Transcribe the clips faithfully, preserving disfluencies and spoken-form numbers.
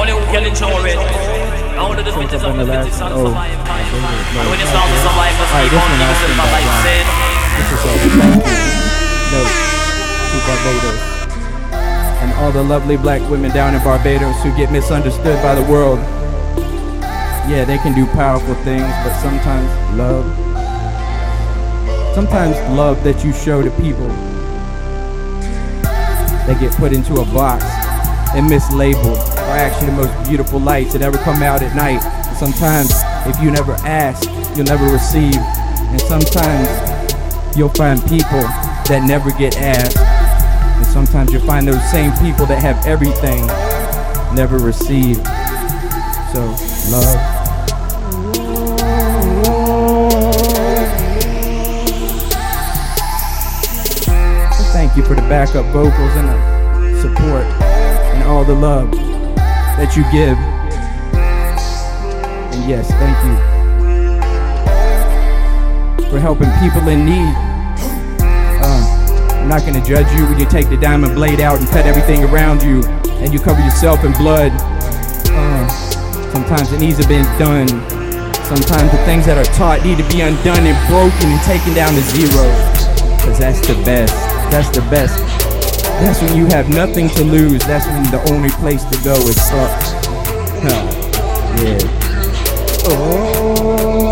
Only who can endure it. Only the fittest of the fittest shall survive. And when it's not to survive, must keep on living in my life sin. No, to Barbados. And all the lovely black women down in Barbados who get misunderstood by the world. Yeah, they can do powerful things, but sometimes love, sometimes love that you show to people, they get put into a box and mislabeled are actually the most beautiful lights that ever come out at night. And sometimes, if you never ask, you'll never receive. And sometimes, you'll find people that never get asked. And sometimes you'll find those same people that have everything, never receive. So, love. Thank you for the backup vocals and the support and all the love that you give. And yes, thank you for helping people in need. Uh, I'm not gonna judge you when you take the diamond blade out and cut everything around you and you cover yourself in blood. Uh, sometimes it needs to be done. Sometimes the things that are taught need to be undone and broken and taken down to zero. Cause that's the best. That's the best. That's when you have nothing to lose. That's when the only place to go is up. Huh. Yeah. Oh.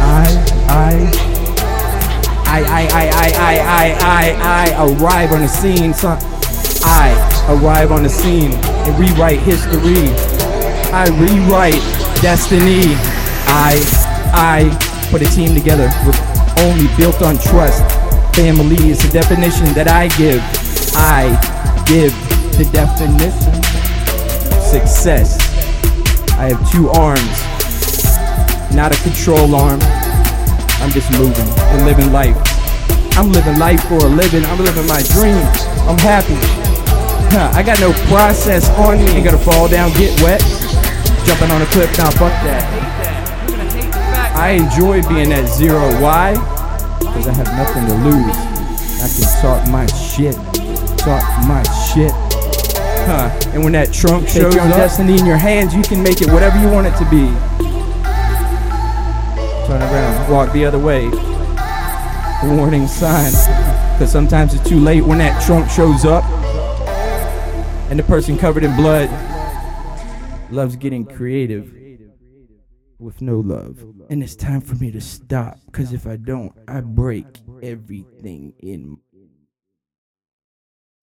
I, I, I, I, I, I, I, I, I arrive on the scene. Son. I arrive on the scene and rewrite history. I rewrite destiny. I, I put a team together with. Only built on trust. Family is the definition that I give. I give the definition. Success. I have two arms, not a control arm. I'm just moving and living life. I'm living life for a living. I'm living my dream. I'm happy. Huh, I got no process on me. Ain't gonna fall down, get wet. Jumping on a cliff, now fuck that. I enjoy being at zero. Why? Because I have nothing to lose. I can talk my shit. Talk my shit. Huh. And when that trunk shows your destiny in your hands, you can make it whatever you want it to be. Turn around. Walk the other way. Warning sign. Because sometimes it's too late when that trunk shows up. And the person covered in blood loves getting creative. With no love. And it's time for me to stop, because if I don't, I break everything in